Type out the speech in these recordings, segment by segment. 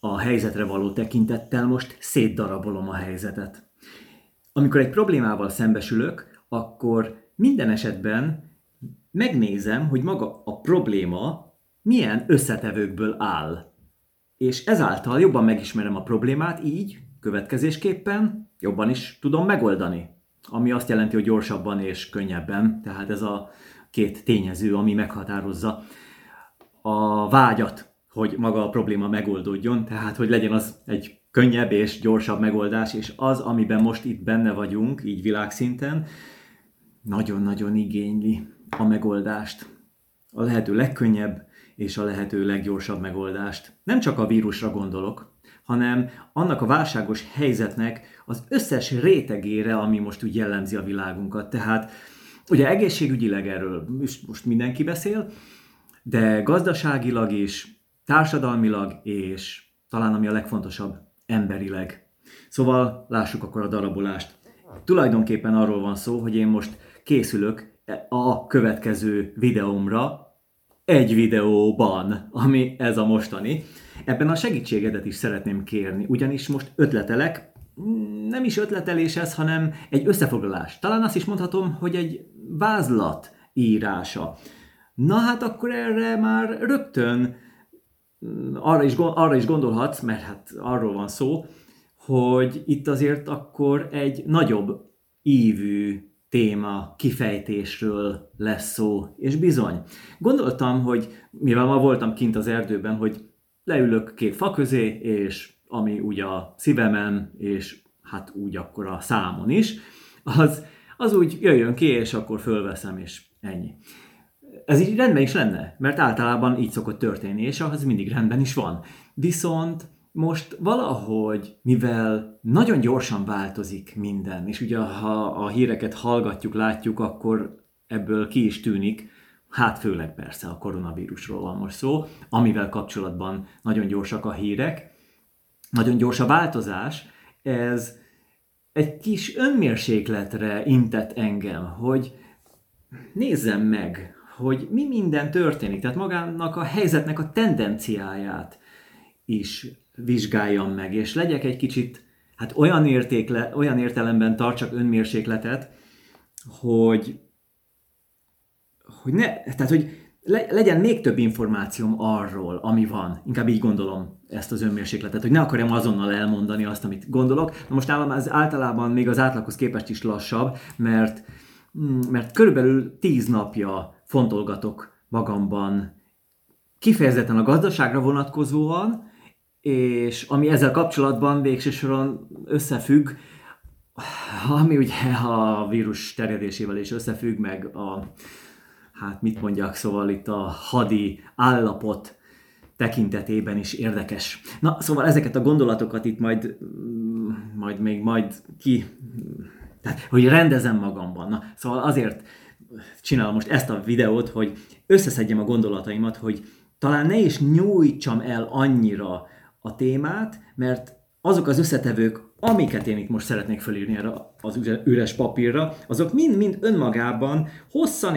a helyzetre való tekintettel most szétdarabolom a helyzetet. Amikor egy problémával szembesülök, akkor minden esetben megnézem, hogy maga a probléma milyen összetevőkből áll. És ezáltal jobban megismerem a problémát, így következésképpen jobban is tudom megoldani. Ami azt jelenti, hogy gyorsabban és könnyebben. Tehát ez a két tényező, ami meghatározza a vágyat, hogy maga a probléma megoldódjon. Tehát, hogy legyen az egy könnyebb és gyorsabb megoldás, és az, amiben most itt benne vagyunk, így világszinten, nagyon-nagyon igényli a megoldást. A lehető legkönnyebb és a lehető leggyorsabb megoldást. Nem csak a vírusra gondolok, hanem annak a válságos helyzetnek az összes rétegére, ami most úgy jellemzi a világunkat. Tehát ugye egészségügyileg erről most mindenki beszél, de gazdaságilag is, társadalmilag és talán ami a legfontosabb, emberileg. Szóval lássuk akkor a darabolást. Tulajdonképpen arról van szó, hogy én most készülök a következő videómra, egy videóban, ami ez a mostani. Ebben a segítségedet is szeretném kérni, ugyanis most ötletelek, nem is ötletelés ez, hanem egy összefoglalás. Talán azt is mondhatom, hogy egy vázlat írása. Na hát akkor erre már rögtön arra is gondolhatsz, mert hát arról van szó, hogy itt azért akkor egy nagyobb ívű téma kifejtésről lesz szó, és bizony. Gondoltam, hogy mivel ma voltam kint az erdőben, hogy leülök két fa közé, és ami úgy a szívemen, és hát úgy akkor a számon is, az úgy jöjjön ki, és akkor fölveszem, és ennyi. Ez így rendben is lenne, mert általában így szokott történni, és az mindig rendben is van. Viszont most valahogy, mivel nagyon gyorsan változik minden, és ugye ha a híreket hallgatjuk, látjuk, akkor ebből ki is tűnik, hát főleg persze a koronavírusról van most szó, amivel kapcsolatban nagyon gyorsak a hírek, nagyon gyors a változás, ez egy kis önmérsékletre intett engem, hogy nézzem meg, hogy mi minden történik, tehát magának a helyzetnek a tendenciáját is vizsgáljam meg, és legyek egy kicsit, hát olyan értelemben tartsak önmérsékletet, hogy legyen még több információm arról, ami van. Inkább így gondolom ezt az önmérsékletet, hogy ne akarjam azonnal elmondani azt, amit gondolok. Na most nálam ez általában még az átlaghoz képest is lassabb, mert körülbelül 10 napja fontolgatok magamban kifejezetten a gazdaságra vonatkozóan, és ami ezzel kapcsolatban végső soron összefügg, ami ugye a vírus terjedésével is összefügg, meg a, hát mit mondjak, szóval itt a hadi állapot tekintetében is érdekes. Na, szóval ezeket a gondolatokat itt majd ki... Tehát, hogy rendezem magamban. Na, szóval azért csinálom most ezt a videót, hogy összeszedjem a gondolataimat, hogy talán ne is nyújtsam el annyira a témát, mert azok az összetevők, amiket én itt most szeretnék fölírni erre az üres papírra, azok mind-mind önmagában hosszan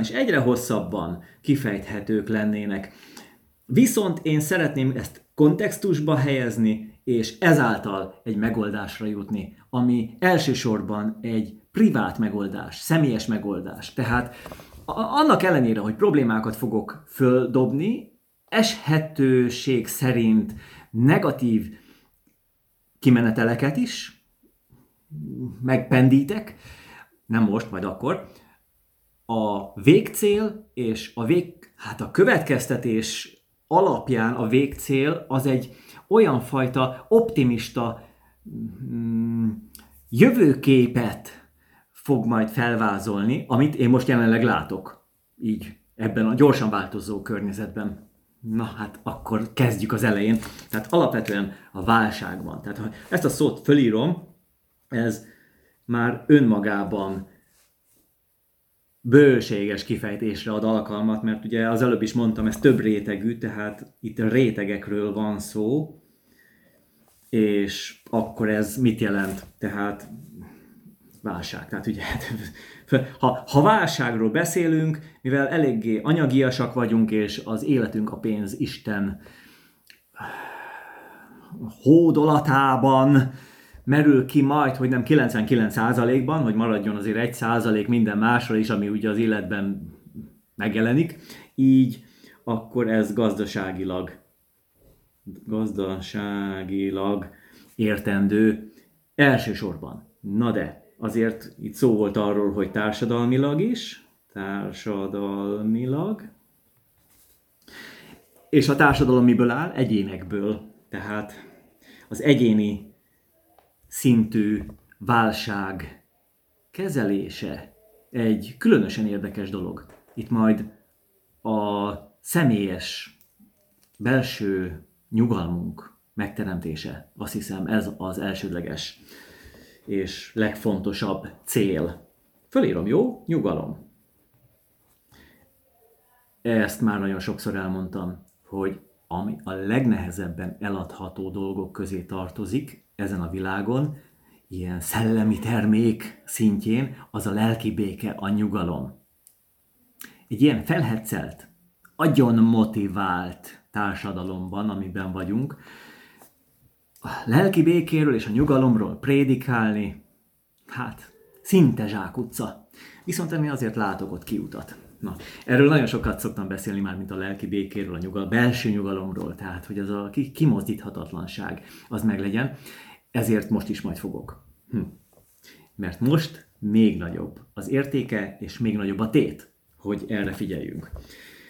és egyre hosszabban kifejthetők lennének. Viszont én szeretném ezt kontextusba helyezni, és ezáltal egy megoldásra jutni, ami elsősorban egy privát megoldás, személyes megoldás. Tehát annak ellenére, hogy problémákat fogok földobni, eshetőség szerint negatív kimeneteleket is megpendítek, nem most, majd akkor, a végcél és a következtetés alapján a végcél az egy olyan fajta optimista jövőképet fog majd felvázolni, amit én most jelenleg látok, így ebben a gyorsan változó környezetben. Na hát akkor kezdjük az elején. Tehát alapvetően a válság van. Tehát ha ezt a szót fölírom, ez már önmagában bőséges kifejtésre ad alkalmat, mert ugye az előbb is mondtam, ez több rétegű, tehát itt rétegekről van szó, és akkor ez mit jelent? Tehát válság. Tehát ugye, ha válságról beszélünk, mivel eléggé anyagiasak vagyunk, és az életünk a pénz isten hódolatában merül ki majd, hogy nem 99%-ban, hogy maradjon azért 1% minden másra is, ami ugye az életben megjelenik, így akkor ez gazdaságilag értendő elsősorban. Na de, azért itt szó volt arról, hogy társadalmilag, és a társadalom miből áll? Egyénekből. Tehát az egyéni szintű válság kezelése egy különösen érdekes dolog. Itt majd a személyes belső nyugalmunk megteremtése, azt hiszem ez az elsődleges és legfontosabb cél. Fölírom, jó? Nyugalom. Ezt már nagyon sokszor elmondtam, hogy ami a legnehezebben eladható dolgok közé tartozik ezen a világon, ilyen szellemi termék szintjén, az a lelki béke, a nyugalom. Egy ilyen felhetszelt, agyon motivált társadalomban, amiben vagyunk, a lelki békéről és a nyugalomról prédikálni, hát szinte zsákutca. Viszont én azért látok ott kiutat. Na, erről nagyon sokat szoktam beszélni már, mint a lelki békéről, a belső nyugalomról, tehát hogy az a kimozdíthatatlanság az meglegyen, ezért most is majd fogok. Mert most még nagyobb az értéke, és még nagyobb a tét, hogy erre figyeljünk.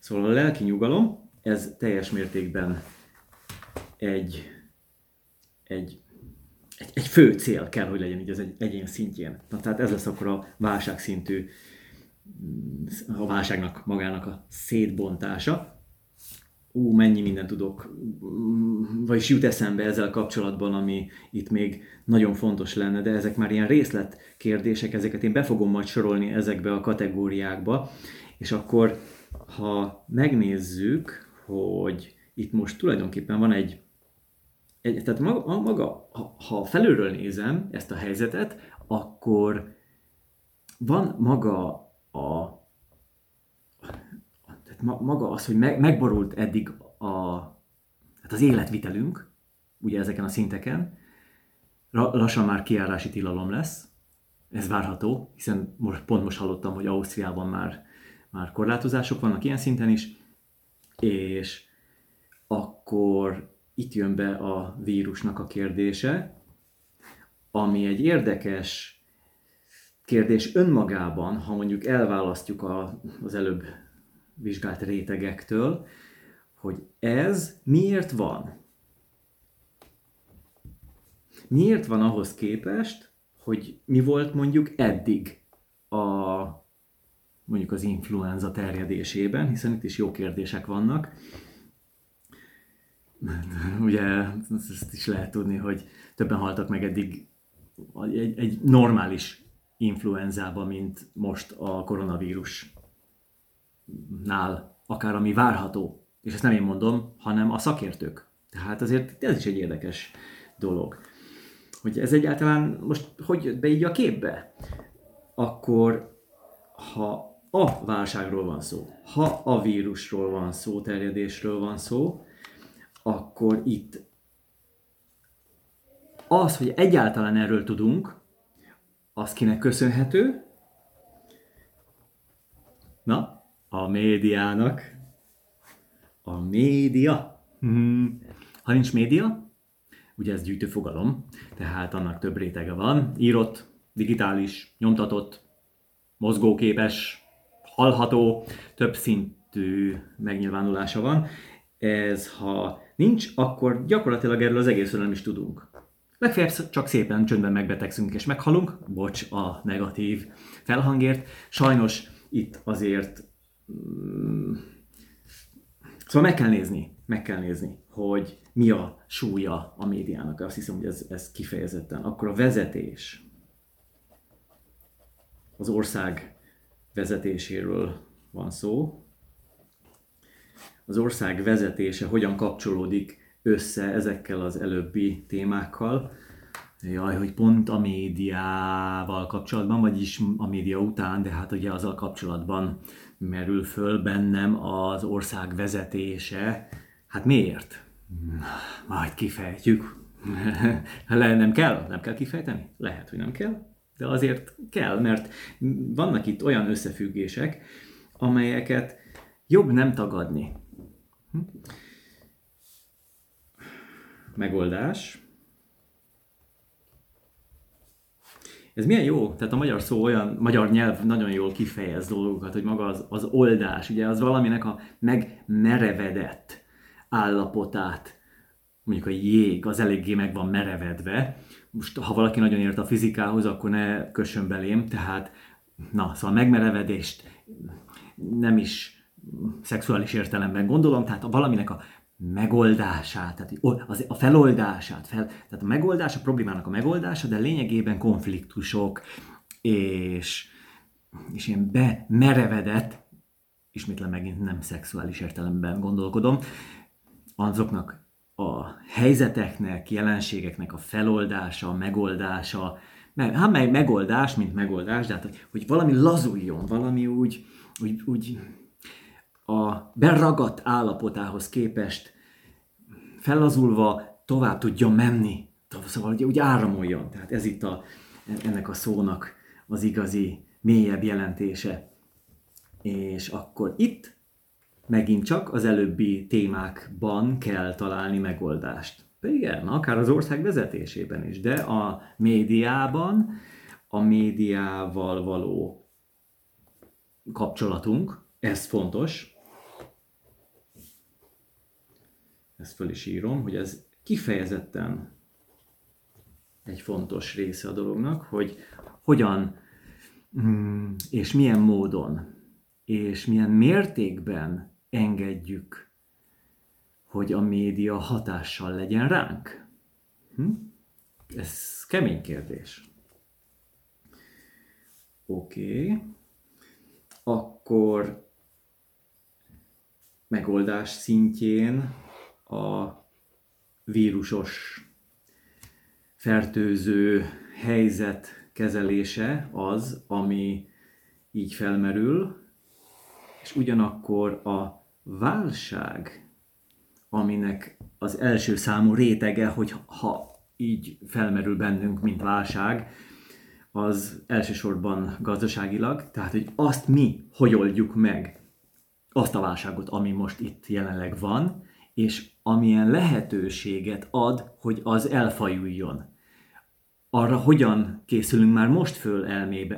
Szóval a lelki nyugalom, ez teljes mértékben egy fő cél kell, hogy legyen így az egyén szintjén. Na, tehát ez lesz akkor a válságszintű, a válságnak magának a szétbontása. Mennyi mindent tudok, vagyis jut eszembe ezzel kapcsolatban, ami itt még nagyon fontos lenne, de ezek már ilyen részletkérdések, ezeket én be fogom majd sorolni ezekbe a kategóriákba, és akkor, ha megnézzük, hogy itt most tulajdonképpen van tehát maga, ha felülről nézem ezt a helyzetet, akkor van maga az, hogy megborult eddig az életvitelünk, ugye ezeken a szinteken, lassan már kijárási tilalom lesz, ez várható, hiszen pont most hallottam, hogy Ausztriában már korlátozások vannak ilyen szinten is, és akkor itt jön be a vírusnak a kérdése, ami egy érdekes kérdés önmagában, ha mondjuk elválasztjuk az előbb vizsgált rétegektől, hogy ez miért van? Miért van ahhoz képest, hogy mi volt mondjuk eddig mondjuk az influenza terjedésében, hiszen itt is jó kérdések vannak. Ugye ezt is lehet tudni, hogy többen haltak meg eddig egy normális influenzába, mint most a koronavírusnál, akár ami várható. És ezt nem én mondom, hanem a szakértők. Tehát azért ez is egy érdekes dolog. Hogy ez egyáltalán most hogy jött be így a képbe? Akkor, ha a válságról van szó, ha a vírusról van szó, terjedésről van szó, akkor itt az, hogy egyáltalán erről tudunk, az kinek köszönhető? Na, a médiának. A média. Ha nincs média, ugye ez gyűjtő fogalom, tehát annak több rétege van. Írott, digitális, nyomtatott, mozgóképes, hallható, több szintű megnyilvánulása van. Ez, ha nincs, akkor gyakorlatilag erről az egészről nem is tudunk. Legfeljebb csak szépen csöndben megbetegszünk és meghalunk, bocs a negatív felhangért. Sajnos itt azért... Szóval meg kell nézni, hogy mi a súlya a médiának. Azt hiszem, hogy ez kifejezetten. Akkor a vezetés, az ország vezetéséről van szó. Az ország vezetése hogyan kapcsolódik össze ezekkel az előbbi témákkal. Jaj, hogy pont a médiával kapcsolatban, vagyis a média után, de hát ugye azzal kapcsolatban merül föl bennem az ország vezetése. Hát miért? Majd kifejtjük. Nem kell kifejteni? Lehet, hogy nem kell, de azért kell, mert vannak itt olyan összefüggések, amelyeket jobb nem tagadni. Megoldás. Ez milyen jó? Tehát a magyar szó olyan, magyar nyelv nagyon jól kifejez dolgokat, hogy maga az oldás, ugye az valaminek a megmerevedett állapotát, mondjuk a jég, az eléggé meg van merevedve. Most, ha valaki nagyon ért a fizikához, akkor ne kössön belém, tehát szóval megmerevedést nem is szexuális értelemben gondolom, tehát valaminek a megoldását, tehát a feloldását, tehát a megoldás, a problémának a megoldása, de lényegében konfliktusok és ilyen bemerevedett, ismétlen megint nem szexuális értelemben gondolkodom, azoknak a helyzeteknek, jelenségeknek a feloldása, a megoldása, megoldás, mint megoldás, de hát, hogy valami lazuljon, valami úgy a beragadt állapotához képest fellazulva tovább tudjon menni, szóval úgy áramoljon. Tehát ez itt ennek a szónak az igazi, mélyebb jelentése. És akkor itt megint csak az előbbi témákban kell találni megoldást. Igen, akár az ország vezetésében is, de a médiában, a médiával való kapcsolatunk, ez fontos. Ezt föl is írom, hogy ez kifejezetten egy fontos része a dolognak, hogy hogyan és milyen módon és milyen mértékben engedjük, hogy a média hatással legyen ránk? Ez kemény kérdés. Oké. Akkor megoldás szintjén a vírusos fertőző helyzet kezelése az, ami így felmerül, és ugyanakkor a válság, aminek az első számú rétege, hogy ha így felmerül bennünk, mint válság, az elsősorban gazdaságilag, tehát hogy azt mi hogy oldjuk meg, azt a válságot, ami most itt jelenleg van, és amilyen lehetőséget ad, hogy az elfajuljon. Arra hogyan készülünk már most föl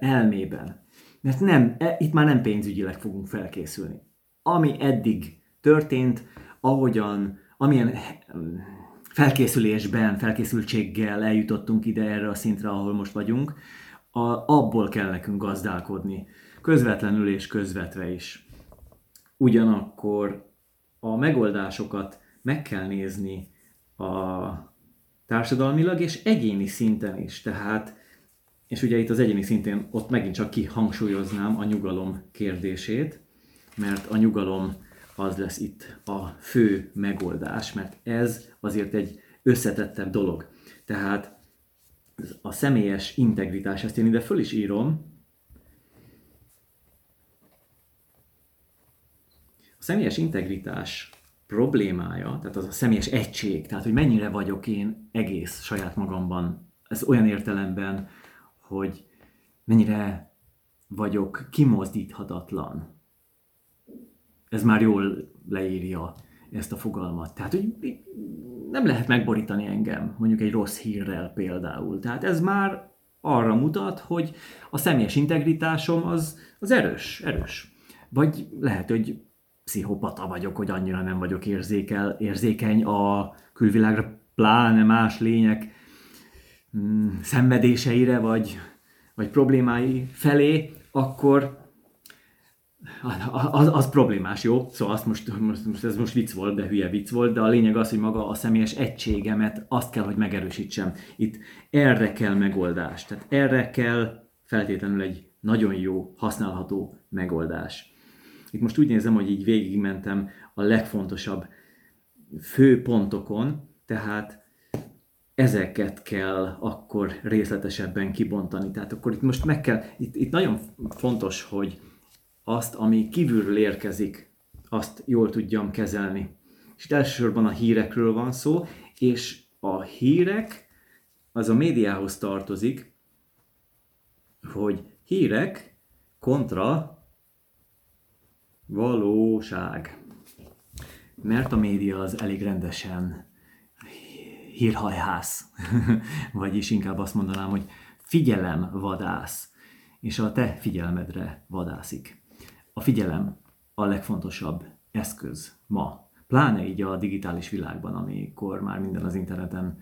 elmében. Mert itt már nem pénzügyileg fogunk felkészülni. Ami eddig történt, amilyen felkészültséggel eljutottunk ide erre a szintre, ahol most vagyunk, abból kell nekünk gazdálkodni. Közvetlenül és közvetve is. Ugyanakkor a megoldásokat meg kell nézni a társadalmilag és egyéni szinten is. És ugye itt az egyéni szintén ott megint csak kihangsúlyoznám a nyugalom kérdését, mert a nyugalom az lesz itt a fő megoldás, mert ez azért egy összetettebb dolog. Tehát a személyes integritás, ezt én ide föl is írom. A személyes integritás problémája, tehát az a személyes egység, tehát hogy mennyire vagyok én egész saját magamban, ez olyan értelemben, hogy mennyire vagyok kimozdíthatatlan. Ez már jól leírja ezt a fogalmat. Tehát, hogy nem lehet megborítani engem, mondjuk egy rossz hírrel például. Tehát ez már arra mutat, hogy a személyes integritásom az erős. Vagy lehet, hogy pszichopata vagyok, hogy annyira nem vagyok érzékeny a külvilágra, pláne más lények szenvedéseire, vagy problémái felé, akkor az problémás, jó? Szóval azt ez most vicc volt, de hülye vicc volt, de a lényeg az, hogy maga a személyes egységemet azt kell, hogy megerősítsem. Itt erre kell megoldás, tehát erre kell feltétlenül egy nagyon jó, használható megoldás. Itt most úgy nézem, hogy így végigmentem a legfontosabb fő pontokon, tehát ezeket kell akkor részletesebben kibontani. Tehát akkor itt most itt nagyon fontos, hogy azt, ami kívülről érkezik, azt jól tudjam kezelni. És elsősorban a hírekről van szó, és a hírek, az a médiához tartozik, hogy hírek kontra valóság. Mert a média az elég rendesen hírhajhász, vagyis inkább azt mondanám, hogy figyelemvadász, és a te figyelmedre vadászik. A figyelem a legfontosabb eszköz ma, pláne így a digitális világban, amikor már minden az interneten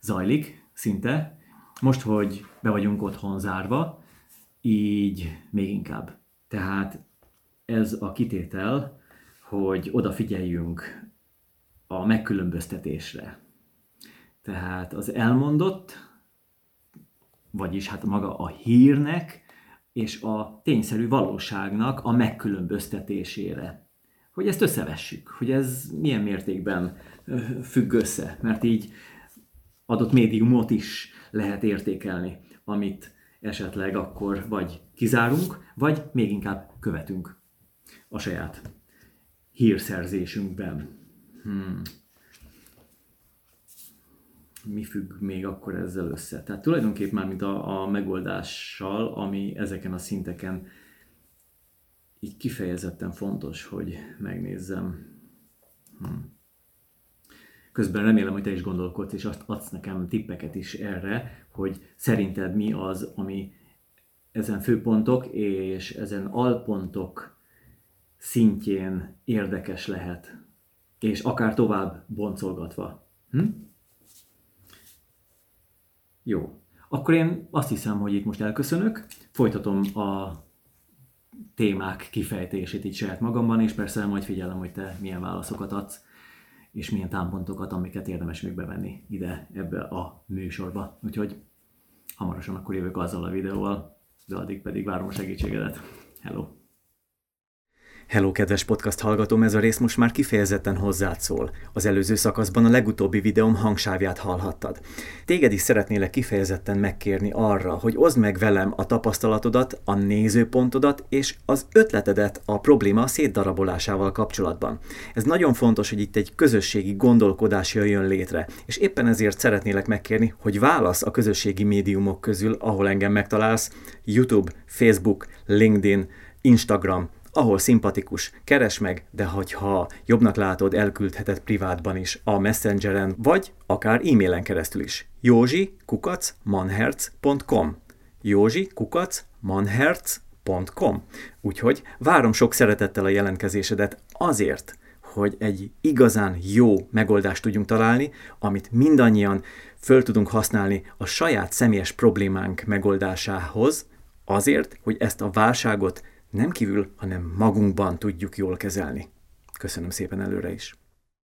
zajlik, szinte. Most, hogy be vagyunk otthon zárva, így még inkább. Tehát ez a kitétel, hogy odafigyeljünk a megkülönböztetésre. Tehát az elmondott, vagyis hát maga a hírnek és a tényszerű valóságnak a megkülönböztetésére. Hogy ezt összevessük, hogy ez milyen mértékben függ össze, mert így adott médiumot is lehet értékelni, amit esetleg akkor vagy kizárunk, vagy még inkább követünk a saját hírszerzésünkben. Mi függ még akkor ezzel össze? Tehát tulajdonképpen már mint a megoldással, ami ezeken a szinteken így kifejezetten fontos, hogy megnézzem. Közben remélem, hogy te is gondolkodsz, és azt adsz nekem tippeket is erre, hogy szerinted mi az, ami ezen főpontok és ezen alpontok szintjén érdekes lehet, és akár tovább boncolgatva. Jó. Akkor én azt hiszem, hogy itt most elköszönök, folytatom a témák kifejtését így saját magamban, és persze majd figyelem, hogy te milyen válaszokat adsz, és milyen támpontokat, amiket érdemes még bevenni ide, ebbe a műsorba. Úgyhogy hamarosan akkor jövök azzal a videóval, de addig pedig várom a segítségedet. Hello! Hello, kedves podcast hallgatóm, ez a rész most már kifejezetten hozzád szól. Az előző szakaszban a legutóbbi videóm hangsávját hallhattad. Téged is szeretnélek kifejezetten megkérni arra, hogy oszd meg velem a tapasztalatodat, a nézőpontodat és az ötletedet a probléma szétdarabolásával kapcsolatban. Ez nagyon fontos, hogy itt egy közösségi gondolkodás jöjjön létre, és éppen ezért szeretnélek megkérni, hogy válasz a közösségi médiumok közül, ahol engem megtalálsz, YouTube, Facebook, LinkedIn, Instagram, ahol szimpatikus, keresd meg, de ha jobbnak látod, elküldheted privátban is, a Messengeren, vagy akár e-mailen keresztül is. józsi@manherz.com józsi@manherz.com. Úgyhogy várom sok szeretettel a jelentkezésedet azért, hogy egy igazán jó megoldást tudjunk találni, amit mindannyian föl tudunk használni a saját személyes problémánk megoldásához, azért, hogy ezt a válságot nem kívül, hanem magunkban tudjuk jól kezelni. Köszönöm szépen előre is!